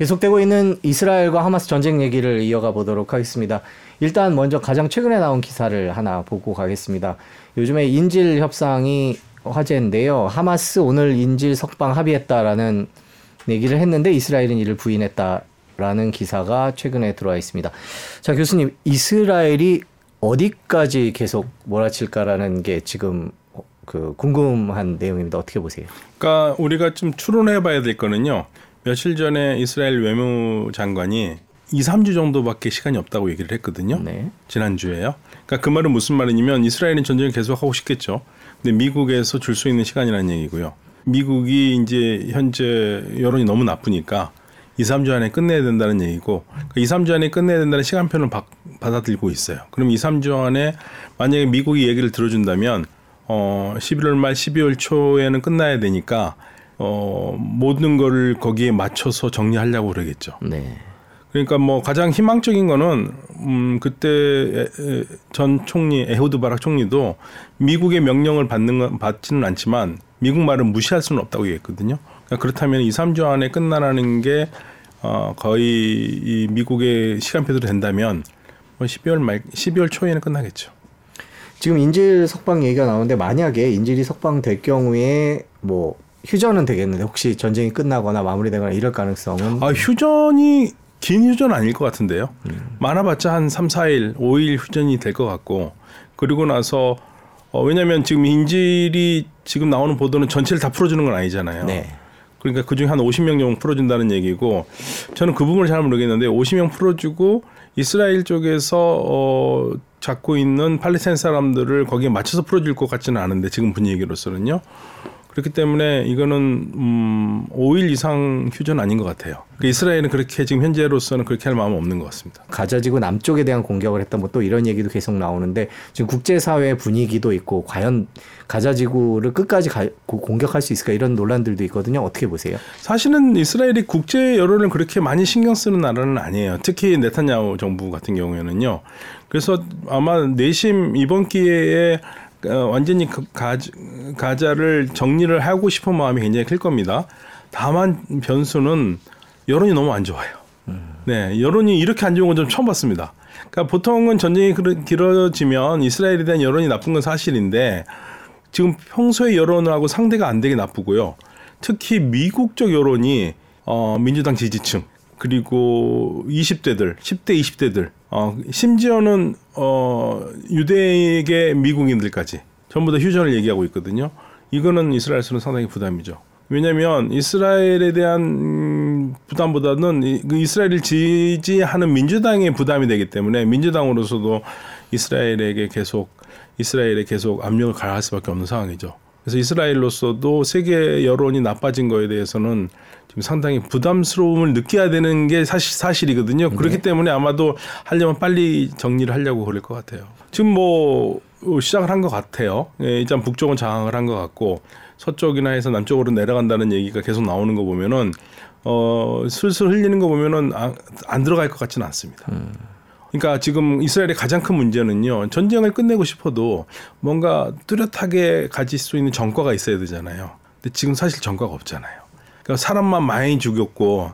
계속되고 있는 이스라엘과 하마스 전쟁 얘기를 이어가 보도록 하겠습니다. 일단 먼저 가장 최근에 나온 기사를 하나 보고 가겠습니다. 요즘에 인질 협상이 화제인데요. 하마스 오늘 인질 석방 합의했다라는 얘기를 했는데 이스라엘은 이를 부인했다라는 기사가 최근에 들어와 있습니다. 자, 교수님, 이스라엘이 어디까지 계속 몰아칠까라는 게 지금 궁금한 내용입니다. 어떻게 보세요? 그러니까 우리가 좀 추론해봐야 될 거는요. 며칠 전에 이스라엘 외무장관이 2, 3주 정도밖에 시간이 없다고 얘기를 했거든요. 네. 지난주에요. 그러니까 그 말은 무슨 말이냐면 이스라엘은 전쟁을 계속하고 싶겠죠. 근데 미국에서 줄 수 있는 시간이라는 얘기고요. 미국이 이제 현재 여론이 너무 나쁘니까 2, 3주 안에 끝내야 된다는 얘기고, 그러니까 2, 3주 안에 끝내야 된다는 시간표를 받아들고 있어요. 그럼 2, 3주 안에 만약에 미국이 얘기를 들어준다면 11월 말 12월 초에는 끝나야 되니까 모든 거를 거기에 맞춰서 정리하려고 그러겠죠. 네. 그러니까 뭐 가장 희망적인 거는 그때 전 총리 에후드 바락 총리도 미국의 명령을 받지는 않지만 미국 말은 무시할 수는 없다고 얘기했거든요. 그러니까 그렇다면 2, 3주 안에 끝나라는 게 거의 이 미국의 시간표대로 된다면 뭐 12월 초에는 끝나겠죠. 지금 인질 석방 얘기가 나오는데 만약에 인질이 석방될 경우에 뭐 휴전은 되겠는데 혹시 전쟁이 끝나거나 마무리되거나 이럴 가능성은? 휴전이 긴 휴전 아닐 것 같은데요. 많아봤자 한 3, 4일, 5일 휴전이 될 것 같고, 그리고 나서 왜냐하면 지금 인질이 지금 나오는 보도는 전체를 다 풀어주는 건 아니잖아요. 네. 그러니까 그중에 한 50명 정도 풀어준다는 얘기고, 저는 그 부분을 잘 모르겠는데 50명 풀어주고 이스라엘 쪽에서 잡고 있는 팔레스타인 사람들을 거기에 맞춰서 풀어줄 것 같지는 않은데 지금 분위기로서는요. 그렇기 때문에 이거는 5일 이상 휴전 아닌 것 같아요. 그러니까 이스라엘은 그렇게 지금 현재로서는 그렇게 할 마음은 없는 것 같습니다. 가자지구 남쪽에 대한 공격을 했다 뭐 또 이런 얘기도 계속 나오는데 지금 국제사회의 분위기도 있고 과연 가자지구를 끝까지 공격할 수 있을까 이런 논란들도 있거든요. 어떻게 보세요? 사실은 이스라엘이 국제 여론을 그렇게 많이 신경 쓰는 나라는 아니에요. 특히 네타냐후 정부 같은 경우에는요. 그래서 아마 내심 이번 기회에 완전히 가자를 정리를 하고 싶은 마음이 굉장히 클 겁니다. 다만 변수는 여론이 너무 안 좋아요. 네, 여론이 이렇게 안 좋은 건 좀 처음 봤습니다. 그러니까 보통은 전쟁이 길어지면 이스라엘에 대한 여론이 나쁜 건 사실인데 지금 평소의 여론하고 상대가 안 되게 나쁘고요. 특히 미국 쪽 여론이 민주당 지지층 그리고 20대들, 10대, 20대들 심지어는 유대계 미국인들까지 전부 다 휴전을 얘기하고 있거든요. 이거는 이스라엘에서는 상당히 부담이죠. 왜냐하면 이스라엘에 대한 부담보다는 이스라엘을 지지하는 민주당의 부담이 되기 때문에 민주당으로서도 이스라엘에 계속 압력을 가할 수밖에 없는 상황이죠. 그래서 이스라엘로서도 세계 여론이 나빠진 거에 대해서는 지금 상당히 부담스러움을 느껴야 되는 게 사실이거든요. 네. 그렇기 때문에 아마도 하려면 빨리 정리를 하려고 그럴 것 같아요. 지금 뭐 시작을 한 것 같아요. 일단 북쪽은 장악을 한 것 같고 서쪽이나 해서 남쪽으로 내려간다는 얘기가 계속 나오는 거 보면은 슬슬 흘리는 거 보면은 안 들어갈 것 같지는 않습니다. 그러니까 지금 이스라엘의 가장 큰 문제는요. 전쟁을 끝내고 싶어도 뭔가 뚜렷하게 가질 수 있는 전과가 있어야 되잖아요. 근데 지금 사실 전과가 없잖아요. 그러니까 사람만 많이 죽였고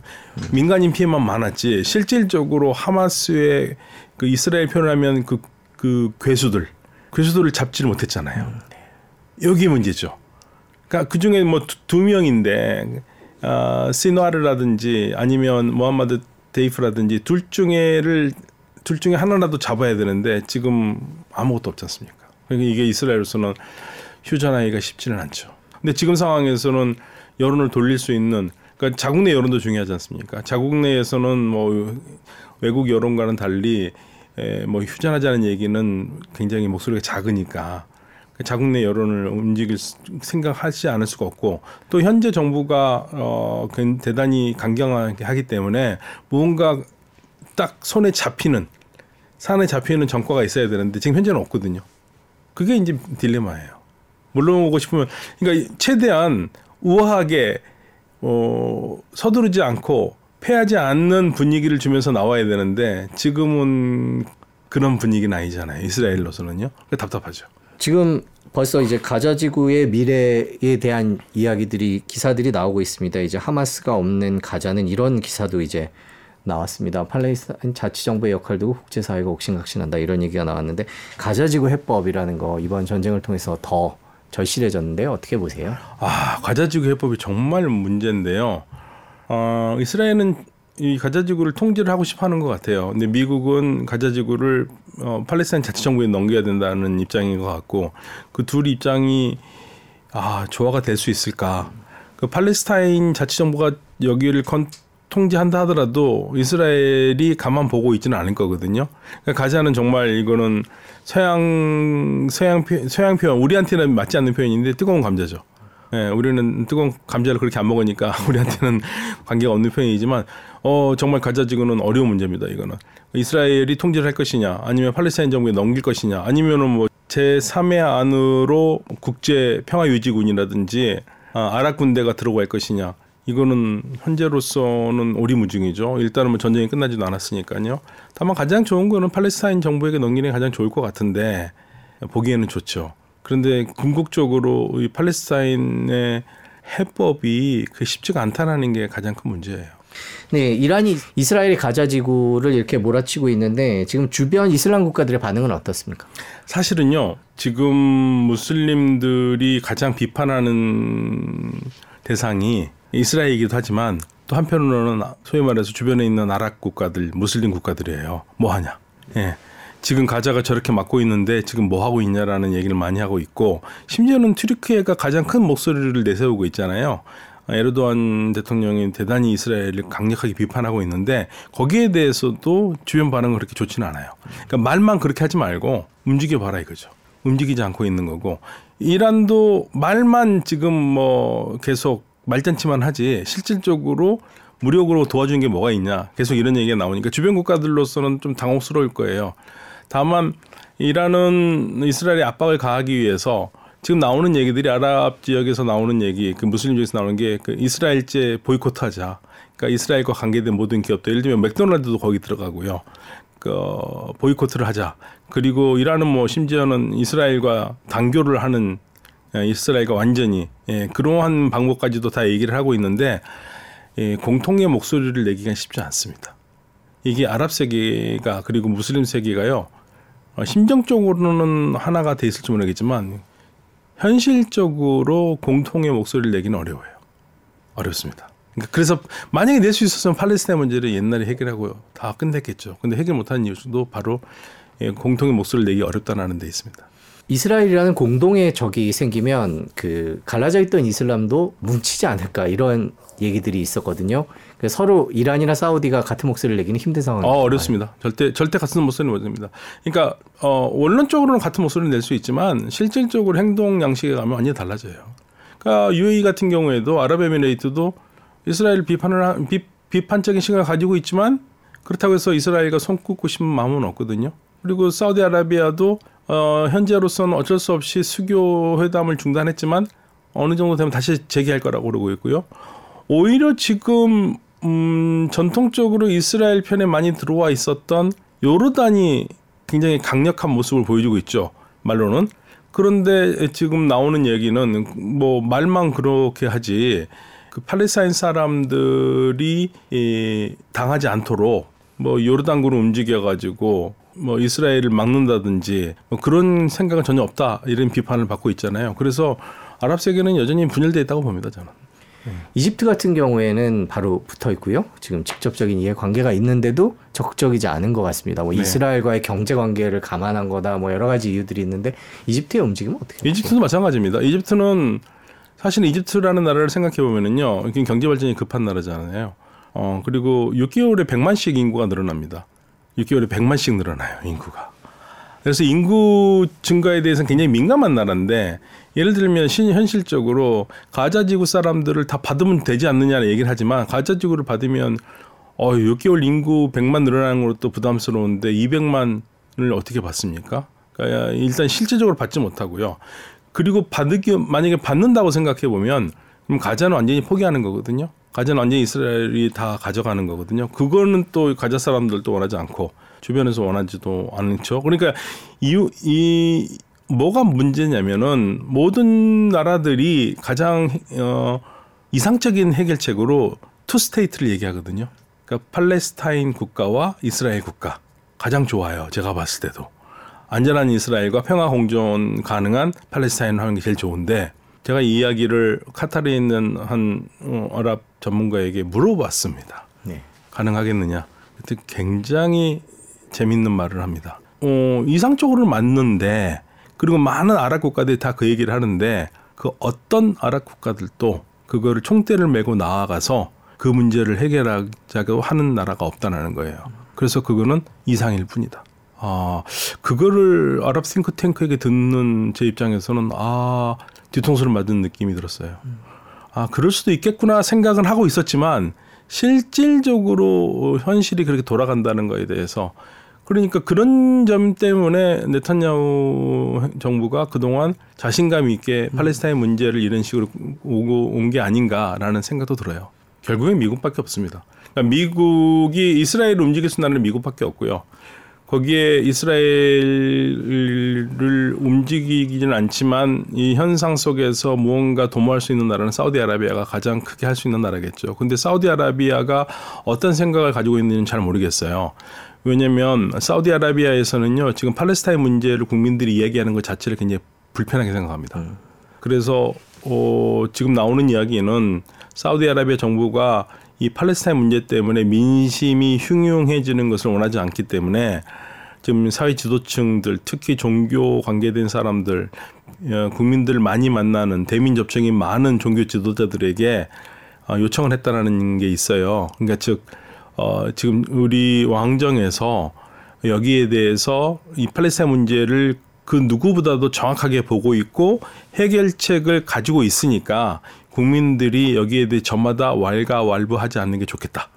민간인 피해만 많았지 실질적으로 하마스의 그 이스라엘 표현하면 그 괴수들을 잡지를 못했잖아요. 여기 문제죠. 그러니까 그 중에 뭐 두 명인데 시누아르라든지 아니면 모하마드 데이프라든지 둘 중에 하나라도 잡아야 되는데 지금 아무것도 없지 않습니까? 그러니까 이게 이스라엘로서는 휴전하기가 쉽지는 않죠. 근데 지금 상황에서는 여론을 돌릴 수 있는, 그러니까 자국 내 여론도 중요하지 않습니까? 자국 내에서는 뭐 외국 여론과는 달리 뭐 휴전하자는 얘기는 굉장히 목소리가 작으니까 자국 내 여론을 움직일 생각하지 않을 수가 없고, 또 현재 정부가 대단히 강경하게 하기 때문에 뭔가 딱 산에 잡히는 전과가 있어야 되는데 지금 현재는 없거든요. 그게 이제 딜레마예요. 물러오고 싶으면, 그러니까 최대한 우아하게 서두르지 않고 패하지 않는 분위기를 주면서 나와야 되는데 지금은 그런 분위기는 아니잖아요. 이스라엘로서는요. 그러니까 답답하죠. 지금 벌써 이제 가자지구의 미래에 대한 이야기들이, 기사들이 나오고 있습니다. 이제 하마스가 없는 가자는, 이런 기사도 이제 나왔습니다. 팔레스타인 자치정부의 역할도 국제사회가 옥신각신한다, 이런 얘기가 나왔는데, 가자지구 해법이라는 거 이번 전쟁을 통해서 더 절실해졌는데요. 어떻게 보세요? 아, 가자지구 해법이 정말 문제인데요. 이스라엘은 이 가자지구를 통제를 하고 싶어하는 것 같아요. 근데 미국은 가자지구를 팔레스타인 자치정부에 넘겨야 된다는 입장인 것 같고, 그 둘 입장이 조화가 될 수 있을까? 그 팔레스타인 자치정부가 여기를 통제한다 하더라도 이스라엘이 가만 보고 있지는 않을 거거든요. 그러니까 가자는 정말 이거는 서양 표현, 우리한테는 맞지 않는 표현인데 뜨거운 감자죠. 예, 우리는 뜨거운 감자를 그렇게 안 먹으니까 우리한테는 관계가 없는 편이지만, 정말 가자지구는 어려운 문제입니다. 이거는 이스라엘이 통제를 할 것이냐, 아니면 팔레스타인 정부에 넘길 것이냐, 아니면은 뭐 제3의 안으로 국제 평화 유지군이라든지 아랍 군대가 들어갈 것이냐, 이거는 현재로서는 오리무중이죠. 일단은 뭐 전쟁이 끝나지도 않았으니까요. 다만 가장 좋은 거는 팔레스타인 정부에게 넘기는 게 가장 좋을 것 같은데, 보기에는 좋죠. 그런데 궁극적으로 이 팔레스타인의 해법이 그 쉽지가 않다는 게 가장 큰 문제예요. 네, 이란이 이스라엘이 가자지구를 이렇게 몰아치고 있는데 지금 주변 이슬람 국가들의 반응은 어떻습니까? 사실은요, 지금 무슬림들이 가장 비판하는 대상이 이스라엘이기도 하지만 또 한편으로는 소위 말해서 주변에 있는 아랍 국가들, 무슬림 국가들이에요. 뭐 하냐? 예. 지금 가자가 저렇게 막고 있는데 지금 뭐 하고 있냐라는 얘기를 많이 하고 있고, 심지어는 튀르키예가 가장 큰 목소리를 내세우고 있잖아요. 에르도안 대통령이 대단히 이스라엘을 강력하게 비판하고 있는데 거기에 대해서도 주변 반응은 그렇게 좋지는 않아요. 그러니까 말만 그렇게 하지 말고 움직여봐라 이거죠. 움직이지 않고 있는 거고, 이란도 말만 지금 뭐 계속 말잔치만 하지 실질적으로 무력으로 도와준 게 뭐가 있냐, 계속 이런 얘기가 나오니까 주변 국가들로서는 좀 당혹스러울 거예요. 다만 이란은 이스라엘의 압박을 가하기 위해서 지금 나오는 얘기들이, 아랍 지역에서 나오는 얘기, 그 무슬림 지역에서 나오는 게 그 이스라엘제 보이콧하자. 그러니까 이스라엘과 관계된 모든 기업들, 예를 들면 맥도날드도 거기 들어가고요. 그 보이콧을 하자. 그리고 이란은 뭐 심지어는 이스라엘과 단교를 하는, 이스라엘과 완전히, 예, 그러한 방법까지도 다 얘기를 하고 있는데, 예, 공통의 목소리를 내기가 쉽지 않습니다. 이게 아랍 세계가, 그리고 무슬림 세계가요, 심정적으로는 하나가 돼 있을지 모르겠지만 현실적으로 공통의 목소리를 내기는 어려워요. 어렵습니다. 그래서 만약에 낼 수 있었으면 팔레스타인 문제를 옛날에 해결하고 다 끝냈겠죠. 근데 해결 못한 이유도 바로 공통의 목소리를 내기 어렵다는 데 있습니다. 이스라엘이라는 공동의 적이 생기면 그 갈라져 있던 이슬람도 뭉치지 않을까, 이런 얘기들이 있었거든요. 그래서 서로 이란이나 사우디가 같은 목소리를 내기는 힘든 상황입니다. 어렵습니다. 절대 같은 목소리는 못 냅니다. 그러니까 원론적으로는 같은 목소리를 낼 수 있지만 실질적으로 행동 양식에 가면 완전히 달라져요. 그러니까 UAE 같은 경우에도, 아랍에미레이트도 이스라엘 비판적인 시각을 가지고 있지만 그렇다고 해서 이스라엘과 손꼽고 싶은 마음은 없거든요. 그리고 사우디아라비아도 현재로서는 어쩔 수 없이 수교 회담을 중단했지만 어느 정도 되면 다시 재개할 거라고 그러고 있고요. 오히려 지금 전통적으로 이스라엘 편에 많이 들어와 있었던 요르단이 굉장히 강력한 모습을 보여주고 있죠. 말로는. 그런데 지금 나오는 얘기는 뭐 말만 그렇게 하지 그 팔레스타인 사람들이 당하지 않도록 뭐 요르단군을 움직여가지고 뭐 이스라엘을 막는다든지 뭐 그런 생각은 전혀 없다, 이런 비판을 받고 있잖아요. 그래서 아랍 세계는 여전히 분열되어 있다고 봅니다, 저는. 이집트 같은 경우에는 바로 붙어 있고요. 지금 직접적인 이해관계가 있는데도 적극적이지 않은 것 같습니다. 뭐 네. 이스라엘과의 경제관계를 감안한 거다, 뭐 여러 가지 이유들이 있는데 이집트의 움직임은 어떻게? 이집트도 마찬가지입니다. 이집트는 사실 이집트라는 나라를 생각해 보면은요, 경제 발전이 급한 나라잖아요. 그리고 6개월에 100만씩 인구가 늘어납니다. 6개월에 100만씩 늘어나요, 인구가. 그래서 인구 증가에 대해서는 굉장히 민감한 나라인데, 예를 들면 현실적으로 가자지구 사람들을 다 받으면 되지 않느냐는 얘기를 하지만, 가자지구를 받으면 6개월 인구 100만 늘어나는 것도 부담스러운데 200만을 어떻게 받습니까? 그러니까 일단 실질적으로 받지 못하고요. 그리고 만약에 받는다고 생각해보면 그럼 가자는 완전히 포기하는 거거든요. 가자는 완전히 이스라엘이 다 가져가는 거거든요. 그거는 또 가자 사람들도 원하지 않고 주변에서 원하지도 않죠. 그러니까 뭐가 문제냐면은 모든 나라들이 가장 이상적인 해결책으로 투 스테이트를 얘기하거든요. 그러니까 팔레스타인 국가와 이스라엘 국가 가장 좋아요. 제가 봤을 때도 안전한 이스라엘과 평화 공존 가능한 팔레스타인을 하는 게 제일 좋은데, 제가 이 이야기를 카타르에 있는 한 아랍 전문가에게 물어봤습니다. 네. 가능하겠느냐? 굉장히 재밌는 말을 합니다. 이상적으로는 맞는데, 그리고 많은 아랍 국가들이 다 그 얘기를 하는데, 그 어떤 아랍 국가들도 그거를 총대를 메고 나아가서 그 문제를 해결하자고 하는 나라가 없다는 거예요. 그래서 그거는 이상일 뿐이다. 그거를 아랍 싱크탱크에게 듣는 제 입장에서는 뒤통수를 맞은 느낌이 들었어요. 그럴 수도 있겠구나 생각은 하고 있었지만, 실질적으로 현실이 그렇게 돌아간다는 거에 대해서, 그러니까 그런 점 때문에 네타냐후 정부가 그동안 자신감 있게 팔레스타인 문제를 이런 식으로 온 게 아닌가라는 생각도 들어요. 결국엔 미국밖에 없습니다. 그러니까 미국이 이스라엘을 움직일 수 있는 나라는 미국밖에 없고요. 거기에 이스라엘을 움직이기는 않지만 이 현상 속에서 무언가 도모할 수 있는 나라는 사우디아라비아가 가장 크게 할 수 있는 나라겠죠. 근데 사우디아라비아가 어떤 생각을 가지고 있는지는 잘 모르겠어요. 왜냐하면 사우디아라비아에서는요, 지금 팔레스타인 문제를 국민들이 이야기하는 것 자체를 굉장히 불편하게 생각합니다. 그래서 지금 나오는 이야기는 사우디아라비아 정부가 이 팔레스타인 문제 때문에 민심이 흉흉해지는 것을 원하지 않기 때문에 지금 사회 지도층들, 특히 종교 관계된 사람들, 국민들 많이 만나는 대민 접촉이 많은 종교 지도자들에게 요청을 했다라는 게 있어요. 그러니까 즉 지금 우리 왕정에서 여기에 대해서 이 팔레스타인 문제를 그 누구보다도 정확하게 보고 있고 해결책을 가지고 있으니까 국민들이 여기에 대해 저마다 왈가왈부하지 않는 게 좋겠다.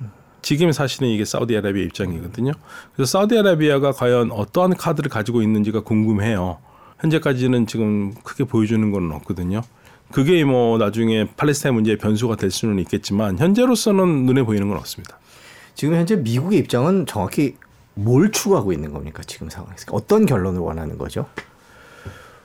지금 사실은 이게 사우디아라비아 입장이거든요. 그래서 사우디아라비아가 과연 어떠한 카드를 가지고 있는지가 궁금해요. 현재까지는 지금 크게 보여주는 건 없거든요. 그게 뭐 나중에 팔레스타인 문제의 변수가 될 수는 있겠지만 현재로서는 눈에 보이는 건 없습니다. 지금 현재 미국의 입장은 정확히 뭘 추구하고 있는 겁니까? 지금 상황에서 어떤 결론을 원하는 거죠?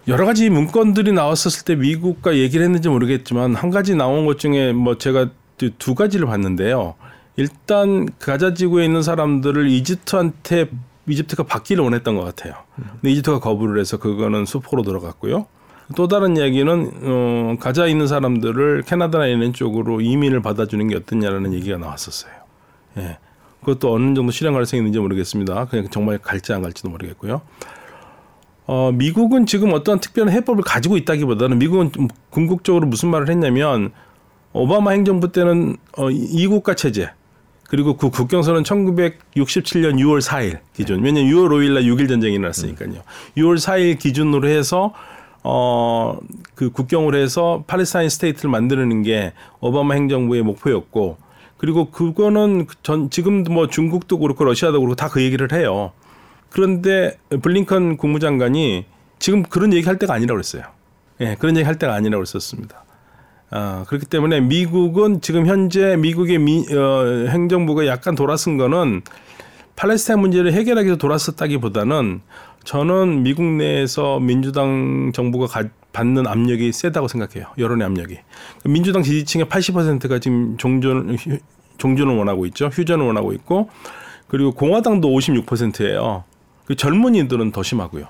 여러 가지 문건들이 나왔었을 때 미국과 얘기를 했는지 모르겠지만 한 가지 나온 것 중에 뭐 제가 두 가지를 봤는데요. 일단 가자 지구에 있는 사람들을 이집트가 받기를 원했던 것 같아요. 근데 이집트가 거부를 해서 그거는 수포로 들어갔고요. 또 다른 이야기는 가자에 있는 사람들을 캐나다나 이런 쪽으로 이민을 받아주는 게 어떠냐라는 얘기가 나왔었어요. 예, 그것도 어느 정도 실현 가능성이 있는지 모르겠습니다. 그냥 정말 갈지 안 갈지도 모르겠고요. 미국은 지금 어떠한 특별한 해법을 가지고 있다기보다는 미국은 궁극적으로 무슨 말을 했냐면, 오바마 행정부 때는 이국가 체제, 그리고 그 국경선은 1967년 6월 4일 기준. 왜냐하면 6월 5일 날 6일 전쟁이 일어났으니까요. 6월 4일 기준으로 해서 그 국경으로 해서 팔레스타인 스테이트를 만드는 게 오바마 행정부의 목표였고, 그리고 그거는 지금도 뭐 중국도 그렇고 러시아도 그렇고 다 그 얘기를 해요. 그런데 블링컨 국무장관이 지금 그런 얘기할 때가 아니라고 그랬어요. 예, 그런 얘기할 때가 아니라고 그랬었습니다. 그렇기 때문에 미국은 지금 현재 미국의 행정부가 약간 돌아선 거는 팔레스타인 문제를 해결하기 위해서 돌아섰다기보다는 저는 미국 내에서 민주당 정부가 받는 압력이 세다고 생각해요. 여론의 압력이. 민주당 지지층의 80%가 지금 종전을 원하고 있죠. 휴전을 원하고 있고, 그리고 공화당도 56%예요. 그 젊은이들은 더 심하고요.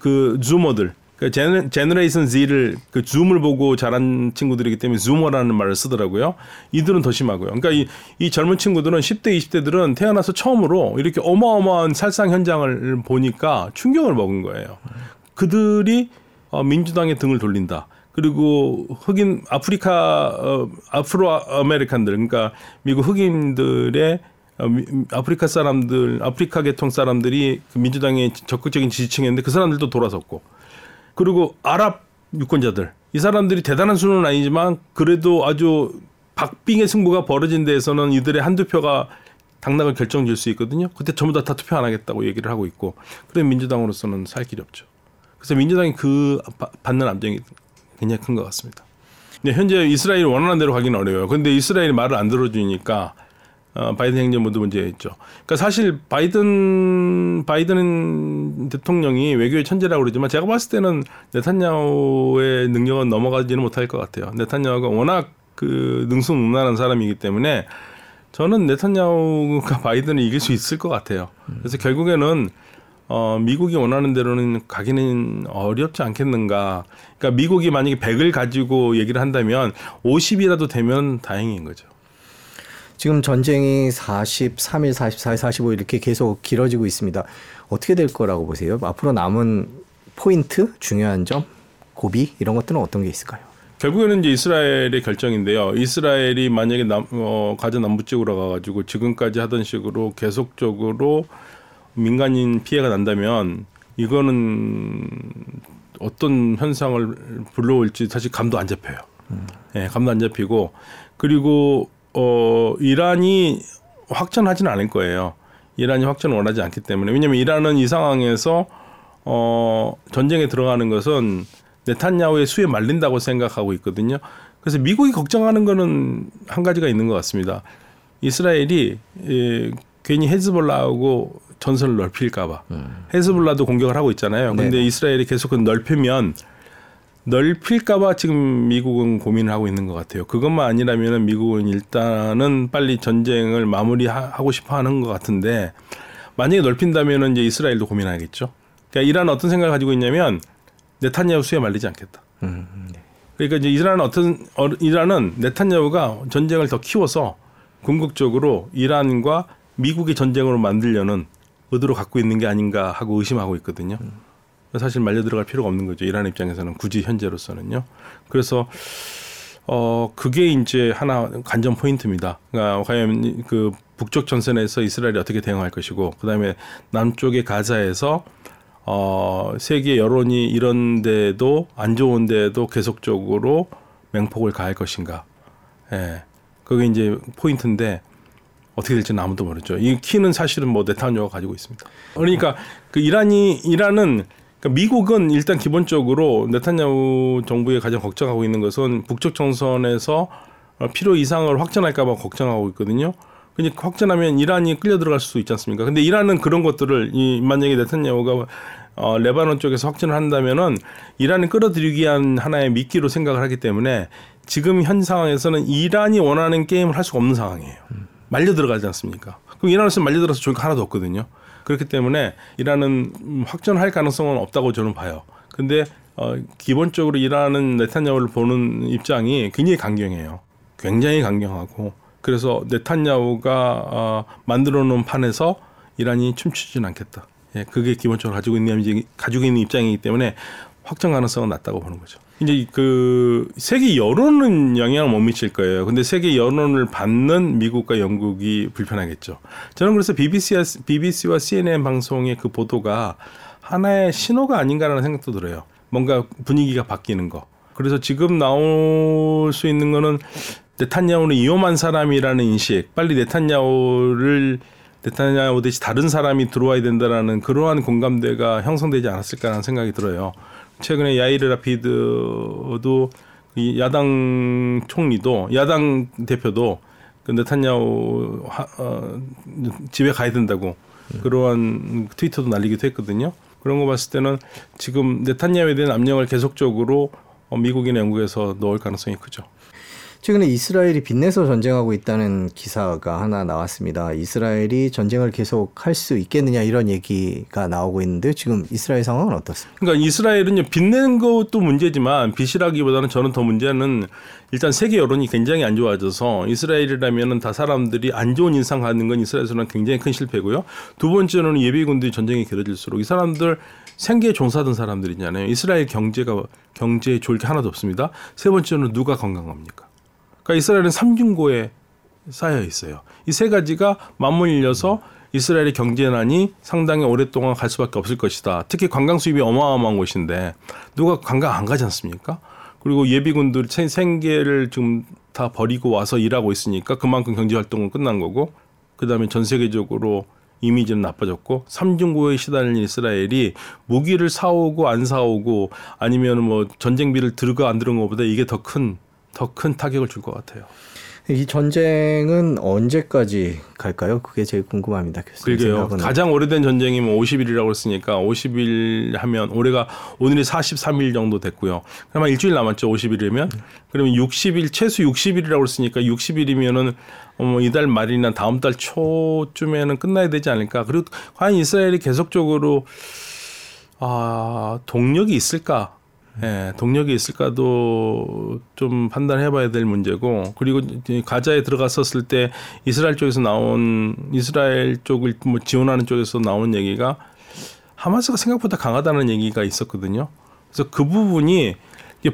그 줌어들, 그러니까 제너레이션 Z를 그 줌을 보고 자란 친구들이기 때문에 줌어라는 말을 쓰더라고요. 이들은 더 심하고요. 그러니까 이 젊은 친구들은 10대, 20대들은 태어나서 처음으로 이렇게 어마어마한 살상 현장을 보니까 충격을 먹은 거예요. 그들이 민주당의 등을 돌린다. 그리고 흑인 아프로 아메리칸들, 그러니까 미국 흑인들의 아프리카 사람들, 아프리카 계통 사람들이 민주당의 적극적인 지지층이었는데 그 사람들도 돌아섰고, 그리고 아랍 유권자들, 이 사람들이 대단한 수는 아니지만 그래도 아주 박빙의 승부가 벌어진 데에서는 이들의 한두 표가 당락을 결정질 수 있거든요. 그때 전부 다 투표 안 하겠다고 얘기를 하고 있고, 그래서 민주당으로서는 살 길이 없죠. 그래서 민주당이 그 받는 압력이 굉장히 큰 것 같습니다. 현재 이스라엘이 원하는 대로 가기는 어려워요. 그런데 이스라엘이 말을 안 들어주니까 바이든 행정부도 문제가 있죠. 그러니까 사실 바이든 대통령이 외교의 천재라고 그러지만 제가 봤을 때는 네타냐후의 능력은 넘어가지는 못할 것 같아요. 네타냐후가 워낙 그 능수능란한 사람이기 때문에 저는 네타냐후가 바이든을 이길 수 있을 것 같아요. 그래서 결국에는 미국이 원하는 대로는 가기는 어렵지 않겠는가. 그러니까 미국이 만약에 100을 가지고 얘기를 한다면 50이라도 되면 다행인 거죠. 지금 전쟁이 43일, 44일, 45일 이렇게 계속 길어지고 있습니다. 어떻게 될 거라고 보세요? 앞으로 남은 포인트, 중요한 점, 고비 이런 것들은 어떤 게 있을까요? 결국에는 이제 이스라엘의 결정인데요. 이스라엘이 만약에 가자 남부쪽으로 가가지고 지금까지 하던 식으로 계속적으로 민간인 피해가 난다면 이거는 어떤 현상을 불러올지 사실 감도 안 잡혀요. 네, 감도 안 잡히고 그리고 이란이 확전하지는 않을 거예요. 이란이 확전을 원하지 않기 때문에. 왜냐하면 이란은 이 상황에서 전쟁에 들어가는 것은 네타냐후의 수에 말린다고 생각하고 있거든요. 그래서 미국이 걱정하는 거는 한 가지가 있는 것 같습니다. 이스라엘이 괜히 헤즈볼라하고 전선을 넓힐까 봐. 헤즈볼라도 공격을 하고 있잖아요. 그런데 이스라엘이 계속 넓히면 넓힐까 봐 지금 미국은 고민을 하고 있는 것 같아요. 그것만 아니라면 미국은 일단은 빨리 전쟁을 마무리하고 싶어 하는 것 같은데 만약에 넓힌다면 이제 이스라엘도 고민하겠죠. 그러니까 이란은 어떤 생각을 가지고 있냐면 네타냐후 수에 말리지 않겠다. 그러니까 이제 이란은 네타냐후가 전쟁을 더 키워서 궁극적으로 이란과 미국의 전쟁으로 만들려는 의도로 갖고 있는 게 아닌가 하고 의심하고 있거든요. 사실 말려 들어갈 필요가 없는 거죠. 이란 입장에서는 굳이 현재로서는요. 그래서 그게 이제 하나 관전 포인트입니다. 그러니까 과연 그 북쪽 전선에서 이스라엘이 어떻게 대응할 것이고, 그 다음에 남쪽의 가자에서 세계 여론이 이런데도 안 좋은데도 계속적으로 맹폭을 가할 것인가. 예, 그게 이제 포인트인데. 어떻게 될지는 아무도 모르죠. 이 키는 사실은 네타냐후가 가지고 있습니다. 그러니까 그 그러니까 미국은 일단 기본적으로 네타냐후 정부에 가장 걱정하고 있는 것은 북쪽 전선에서 필요 이상을 확전할까 봐 걱정하고 있거든요. 그러니까 확전하면 이란이 끌려 들어갈 수도 있지 않습니까? 근데 이란은 그런 것들을 만약에 네타냐후가 레바논 쪽에서 확전을 한다면은 이란을 끌어들이기 위한 하나의 미끼로 생각을 하기 때문에 지금 현 상황에서는 이란이 원하는 게임을 할 수가 없는 상황이에요. 말려 들어가지 않습니까? 그럼 이란으로서 말려 들어서 조이가 하나도 없거든요. 그렇기 때문에 이란은 확전할 가능성은 없다고 저는 봐요. 근데 기본적으로 이란은 네타냐후를 보는 입장이 굉장히 강경해요. 굉장히 강경하고 그래서 네타냐후가 만들어놓은 판에서 이란이 춤추진 않겠다. 예, 그게 기본적으로 가지고 있는 입장이기 때문에 확정 가능성은 낮다고 보는 거죠. 이제 그 세계 여론은 영향을 못 미칠 거예요. 근데 세계 여론을 받는 미국과 영국이 불편하겠죠. 저는 그래서 BBC와 CNN 방송의 그 보도가 하나의 신호가 아닌가라는 생각도 들어요. 뭔가 분위기가 바뀌는 거. 그래서 지금 나올 수 있는 거는 네타냐후는 위험한 사람이라는 인식. 빨리 네타냐후 대신 다른 사람이 들어와야 된다라는 그러한 공감대가 형성되지 않았을까라는 생각이 들어요. 최근에 야이르 라피드도 이 야당 총리도 야당 대표도 그 네타냐후 집에 가야 된다고 그러한 트위터도 날리기도 했거든요. 그런 거 봤을 때는 지금 네타냐후에 대한 압력을 계속적으로 미국이나 영국에서 넣을 가능성이 크죠. 최근에 이스라엘이 빚내서 전쟁하고 있다는 기사가 하나 나왔습니다. 이스라엘이 전쟁을 계속 할 수 있겠느냐 이런 얘기가 나오고 있는데 지금 이스라엘 상황은 어떻습니까? 그러니까 이스라엘은 빚내는 것도 문제지만 빚이라기보다는 저는 더 문제는 일단 세계 여론이 굉장히 안 좋아져서 이스라엘이라면 다 사람들이 안 좋은 인상 갖는 건 이스라엘에서는 굉장히 큰 실패고요. 두 번째로는 예비군들이 전쟁이 길어질수록 이 사람들 생계에 종사하던 사람들이잖아요. 이스라엘 경제에 좋을 게 하나도 없습니다. 세 번째로는 누가 건강합니까? 그러니까 이스라엘은 삼중고에 쌓여 있어요. 이 세 가지가 맞물려서 이스라엘의 경제난이 상당히 오랫동안 갈 수밖에 없을 것이다. 특히 관광 수입이 어마어마한 곳인데 누가 관광 안 가지 않습니까? 그리고 예비군들 생계를 지금 다 버리고 와서 일하고 있으니까 그만큼 경제활동은 끝난 거고 그다음에 전 세계적으로 이미지는 나빠졌고 삼중고에 시달린 이스라엘이 무기를 사오고 안 사오고 아니면 뭐 전쟁비를 들어가 안 들은 것보다 이게 더 큰 타격을 줄 것 같아요. 이 전쟁은 언제까지 갈까요? 그게 제일 궁금합니다. 그러게요. 가장 오래된 전쟁이 50일이라고 했으니까 50일 하면 올해가 오늘이 43일 정도 됐고요. 그러면 일주일 남았죠. 50일이면. 그러면 60일 최소 60일이라고 했으니까 60일이면은 이달 말이나 다음 달 초쯤에는 끝나야 되지 않을까. 그리고 과연 이스라엘이 계속적으로 동력이 있을까? 예, 동력이 있을까도 좀 판단해봐야 될 문제고, 그리고 가자에 들어갔었을 때 이스라엘 쪽에서 나온 이스라엘 쪽을 지원하는 쪽에서 나온 얘기가 하마스가 생각보다 강하다는 얘기가 있었거든요. 그래서 그 부분이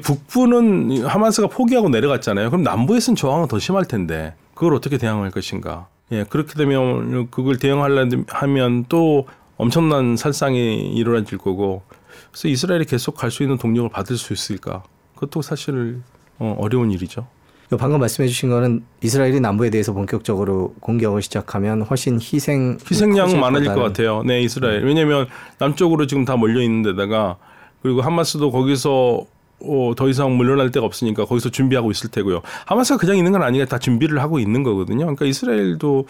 북부는 하마스가 포기하고 내려갔잖아요. 그럼 남부에서는 저항은 더 심할 텐데 그걸 어떻게 대항할 것인가? 예, 그렇게 되면 그걸 대응하려면 또 엄청난 살상이 일어날 거고. 그래서 이스라엘이 계속 갈 수 있는 동력을 받을 수 있을까? 그것도 사실 어려운 일이죠. 방금 말씀해 주신 거는 이스라엘이 남부에 대해서 본격적으로 공격을 시작하면 훨씬 희생량은 많아질 것 같아요. 네, 이스라엘. 왜냐하면 남쪽으로 지금 다 몰려 있는 데다가, 그리고 하마스도 거기서 더 이상 물러날 데가 없으니까 거기서 준비하고 있을 테고요. 하마스가 그냥 있는 건 아니라 다 준비를 하고 있는 거거든요. 그러니까 이스라엘도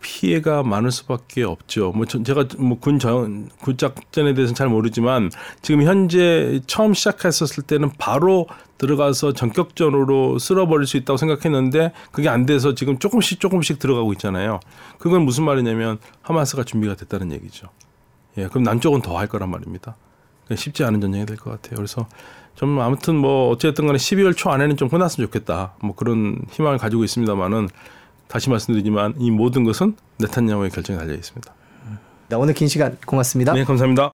피해가 많을 수밖에 없죠. 제가 군 작전에 대해서는 잘 모르지만 지금 현재 처음 시작했었을 때는 바로 들어가서 전격전으로 쓸어버릴 수 있다고 생각했는데 그게 안 돼서 지금 조금씩 들어가고 있잖아요. 그건 무슨 말이냐면 하마스가 준비가 됐다는 얘기죠. 예, 그럼 남쪽은 더 할 거란 말입니다. 쉽지 않은 전쟁이 될 것 같아요. 그래서 좀 아무튼 어쨌든 간에 12월 초 안에는 좀 끝났으면 좋겠다. 그런 희망을 가지고 있습니다만은. 다시 말씀드리지만 이 모든 것은 네타냐후의 결정에 달려 있습니다. 오늘 긴 시간 고맙습니다. 네, 감사합니다.